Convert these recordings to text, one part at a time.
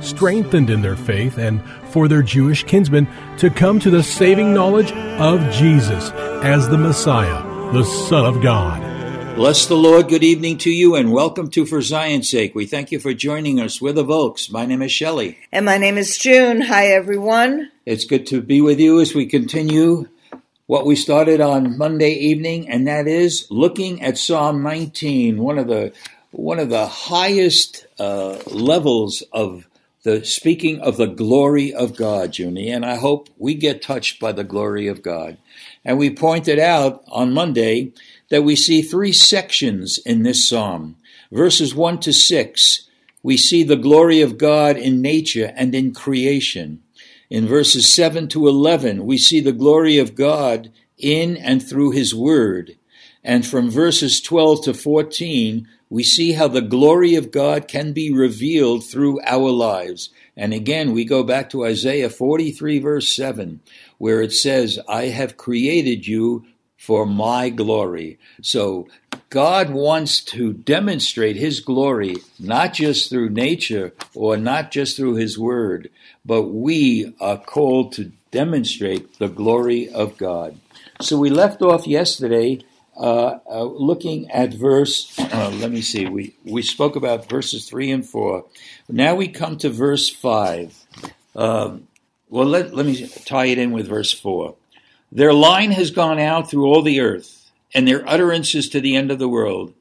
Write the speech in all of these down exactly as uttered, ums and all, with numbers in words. strengthened in their faith and for their Jewish kinsmen to come to the saving knowledge of Jesus as the Messiah, the Son of God. Bless the Lord. Good evening to you and welcome to For Zion's Sake. We thank you for joining us. We're the Volks. My name is Shelley. And my name is June. Hi, everyone. It's good to be with you as we continue what we started on Monday evening, and that is looking at Psalm nineteen, one of the one of the highest uh, levels of the speaking of the glory of God, Junie. And I hope we get touched by the glory of God. And we pointed out on Monday that we see three sections in this psalm. Verses one to six, we see the glory of God in nature and in creation. In verses seven to eleven, we see the glory of God in and through His Word. And from verses twelve to fourteen, we see how the glory of God can be revealed through our lives. And again, we go back to Isaiah forty-three, verse seven, where it says, "I have created you for my glory." So God wants to demonstrate His glory, not just through nature or not just through His Word, but we are called to demonstrate the glory of God. So we left off yesterday uh, uh, looking at verse, uh, let me see, we, we spoke about verses three and four. Now we come to verse five. Uh, well, let, let me tie it in with verse four. "Their line has gone out through all the earth, and their utterances to the end of the world.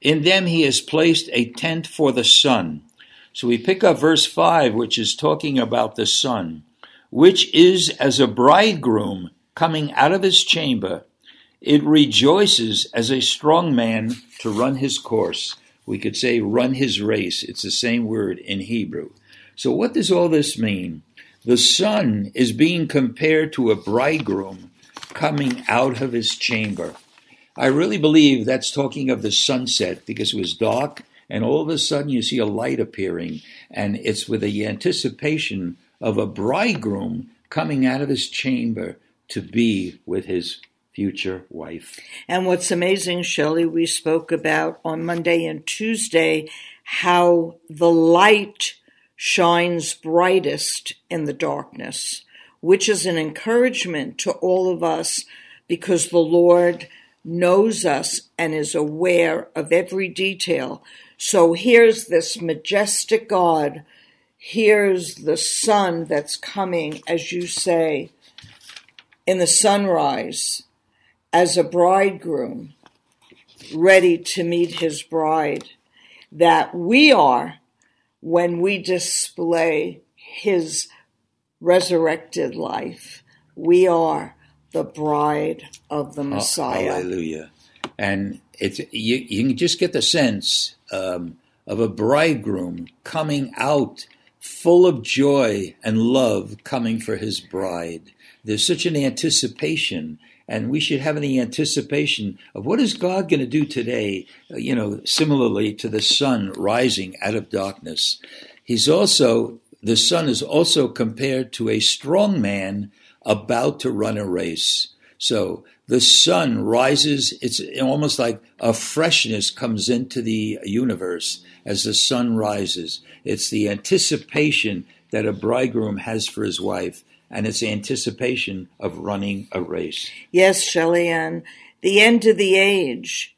In them He has placed a tent for the sun." So we pick up verse five, which is talking about the sun, "which is as a bridegroom coming out of his chamber. It rejoices as a strong man to run his course." We could say run his race. It's the same word in Hebrew. So what does all this mean? The sun is being compared to a bridegroom coming out of his chamber. I really believe that's talking of the sunset, because it was dark, and all of a sudden you see a light appearing, and it's with the anticipation of a bridegroom coming out of his chamber to be with his future wife. And what's amazing, Shelley, we spoke about on Monday and Tuesday how the light shines brightest in the darkness, which is an encouragement to all of us, because the Lord knows us and is aware of every detail. So here's this majestic God. Here's the sun that's coming, as you say, in the sunrise, as a bridegroom ready to meet his bride, that we are when we display his resurrected life. We are the bride of the Messiah. Oh, hallelujah. And it's, you, you can just get the sense um, of a bridegroom coming out full of joy and love, coming for his bride. There's such an anticipation, and we should have the anticipation of what is God going to do today, you know, similarly to the sun rising out of darkness. He's also, the sun is also compared to a strong man about to run a race. So the sun rises, it's almost like a freshness comes into the universe as the sun rises. It's the anticipation that a bridegroom has for his wife, and it's anticipation of running a race. Yes, Shelley Ann, the end of the age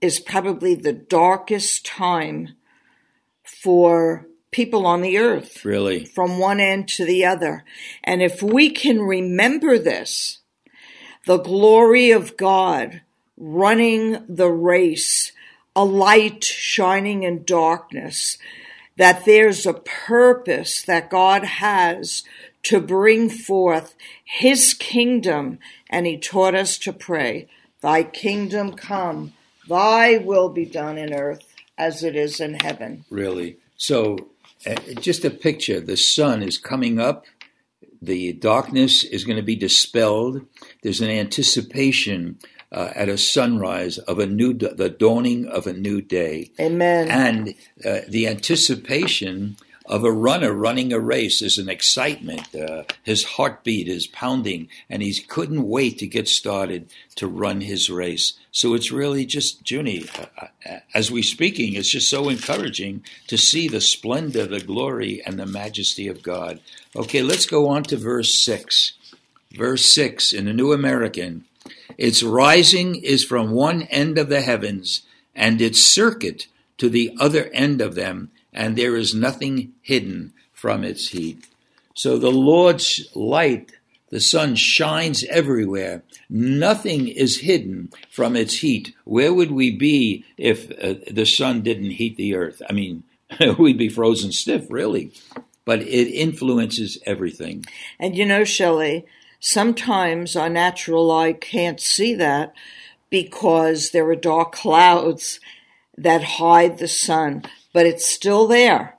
is probably the darkest time for people on the earth. Really? From one end to the other. And if we can remember this, the glory of God running the race, a light shining in darkness, that there's a purpose that God has to bring forth his kingdom. And he taught us to pray, thy kingdom come, thy will be done in earth as it is in heaven. Really? So uh, just a picture. The sun is coming up. The darkness is going to be dispelled. There's an anticipation uh, at a sunrise of a new, d- the dawning of a new day. Amen. And uh, the anticipation of a runner running a race is an excitement. Uh, his heartbeat is pounding, and he couldn't wait to get started to run his race. So it's really just, Junie, uh, uh, as we're speaking, it's just so encouraging to see the splendor, the glory, and the majesty of God. Okay, let's go on to verse six. Verse six in the New American. Its rising is from one end of the heavens, and its circuit to the other end of them, and there is nothing hidden from its heat. So the Lord's light, the sun, shines everywhere. Nothing is hidden from its heat. Where would we be if uh, the sun didn't heat the earth? I mean, we'd be frozen stiff, really. But it influences everything. And you know, Shelley, sometimes our natural eye can't see that because there are dark clouds that hide the sun. But it's still there.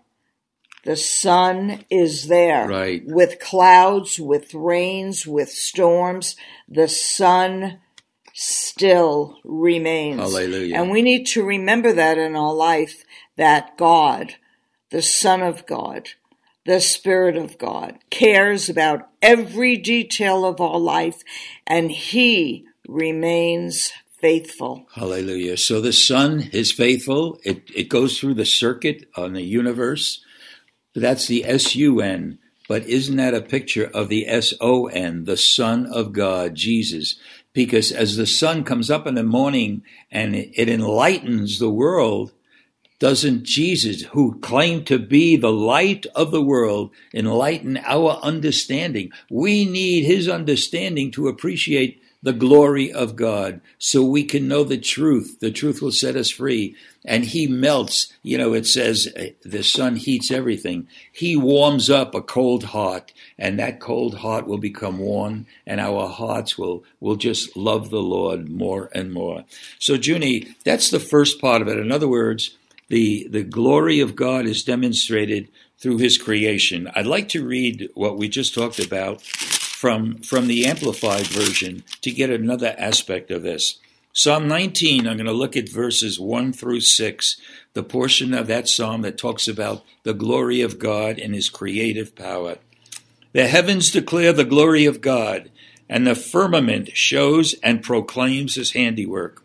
The sun is there. Right. With clouds, with rains, with storms, the sun still remains. Hallelujah. And we need to remember that in our life, that God, the Son of God, the Spirit of God, cares about every detail of our life, and he remains faithful. Hallelujah. So the sun is faithful. It it goes through the circuit on the universe. That's the S U N. But isn't that a picture of the S O N, the Son of God, Jesus? Because as the sun comes up in the morning and it, it enlightens the world, doesn't Jesus, who claimed to be the light of the world, enlighten our understanding? We need his understanding to appreciate the glory of God, so we can know the truth. The truth will set us free. And he melts, you know, it says uh, the sun heats everything. He warms up a cold heart, and that cold heart will become warm, and our hearts will, will just love the Lord more and more. So, Junie, that's the first part of it. In other words, the, the glory of God is demonstrated through his creation. I'd like to read what we just talked about from from the Amplified Version to get another aspect of this. Psalm nineteen, I'm going to look at verses one through six, the portion of that psalm that talks about the glory of God and his creative power. The heavens declare the glory of God, and the firmament shows and proclaims his handiwork.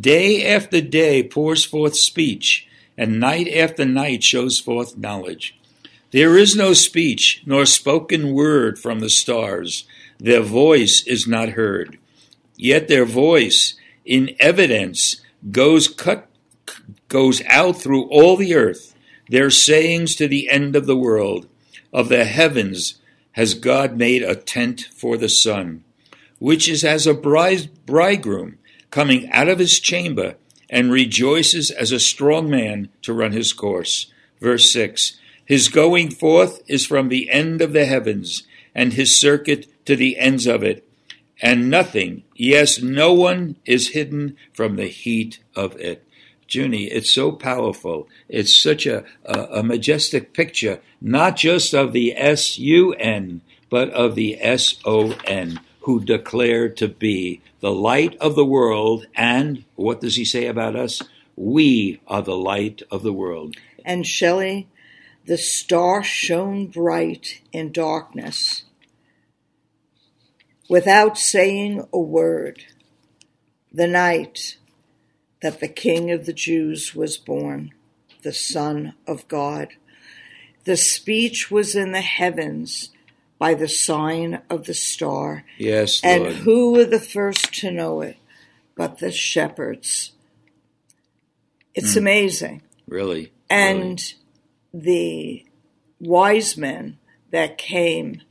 Day after day pours forth speech, and night after night shows forth knowledge. There is no speech, nor spoken word from the stars. Their voice is not heard. Yet their voice, in evidence, goes cut, goes out through all the earth, their sayings to the end of the world. Of the heavens has God made a tent for the sun, which is as a bridegroom coming out of his chamber, and rejoices as a strong man to run his course. Verse six. His going forth is from the end of the heavens, and his circuit to the ends of it. And nothing, yes, no one is hidden from the heat of it. Junie, it's so powerful. It's such a, a, a majestic picture, not just of the S U N, but of the S O N, who declared to be the light of the world. And what does he say about us? We are the light of the world. And Shelley, the star shone bright in darkness without saying a word, the night that the King of the Jews was born, the Son of God. The speech was in the heavens by the sign of the star. Yes, Lord. And who were the first to know it but the shepherds? It's mm. amazing. Really? And really. the wise men that came,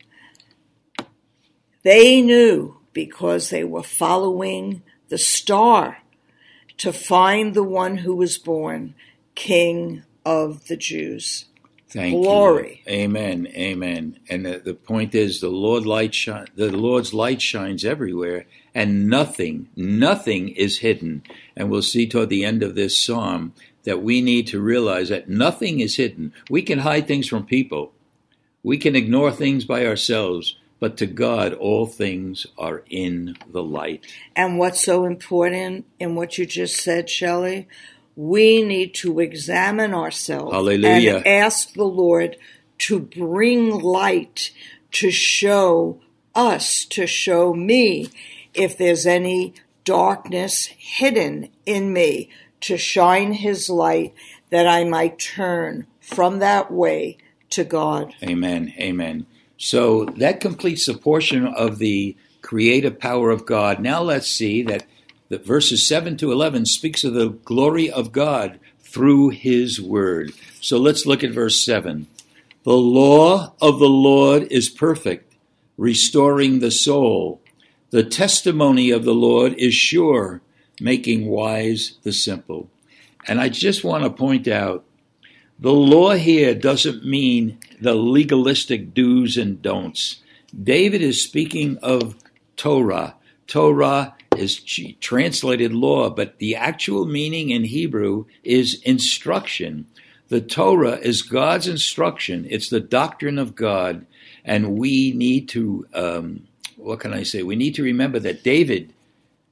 they knew, because they were following the star, to find the one who was born King of the Jews. Thank you. Glory. Amen. Amen. And the, the point is, the Lord light shine, the Lord's light shines everywhere, and nothing, nothing is hidden. And we'll see toward the end of this psalm that we need to realize that nothing is hidden. We can hide things from people. We can ignore things by ourselves. But to God, all things are in the light. And what's so important in what you just said, Shelley, we need to examine ourselves. Hallelujah. And ask the Lord to bring light, to show us, to show me, if there's any darkness hidden in me, to shine his light that I might turn from that way to God. Amen. Amen. So that completes a portion of the creative power of God. Now let's see that the verses seven to eleven speaks of the glory of God through his word. So let's look at verse seven. The law of the Lord is perfect, restoring the soul. The testimony of the Lord is sure, making wise the simple. And I just want to point out, the law here doesn't mean the legalistic do's and don'ts. David is speaking of Torah. Torah is translated law, but the actual meaning in Hebrew is instruction. The Torah is God's instruction. It's the doctrine of God. And we need to, um, what can I say? We need to remember that David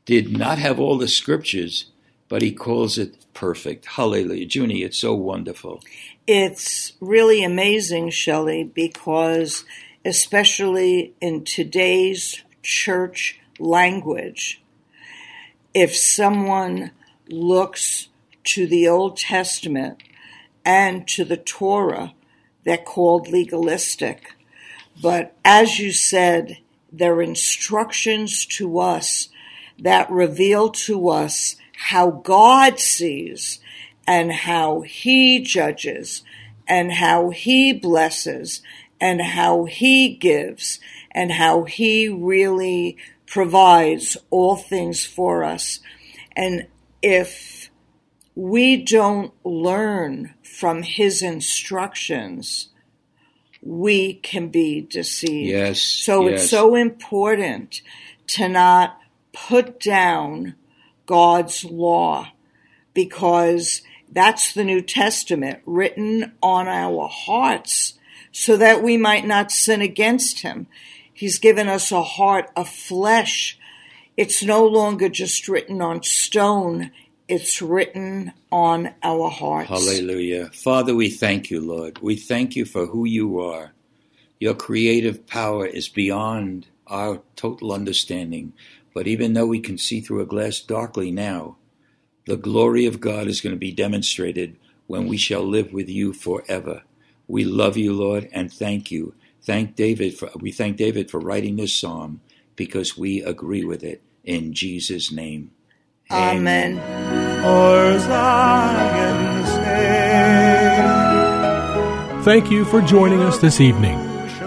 did not have all the scriptures, but he calls it perfect. Hallelujah. Junie, it's so wonderful. It's really amazing, Shelley, because especially in today's church language, if someone looks to the Old Testament and to the Torah, they're called legalistic. But as you said, they're instructions to us that reveal to us how God sees and how he judges and how he blesses and how he gives and how he really provides all things for us. And if we don't learn from his instructions, we can be deceived. Yes. So yes. It's so important to not put down God's law, because that's the New Testament written on our hearts so that we might not sin against him. He's given us a heart of flesh. It's no longer just written on stone. It's written on our hearts. Hallelujah. Father, we thank you, Lord. We thank you for who you are. Your creative power is beyond our total understanding. But even though we can see through a glass darkly now, the glory of God is going to be demonstrated when we shall live with you forever. We love you, Lord, and thank you. Thank David for, we thank David for writing this psalm, because we agree with it. In Jesus' name. Amen. Amen. Thank you for joining us this evening.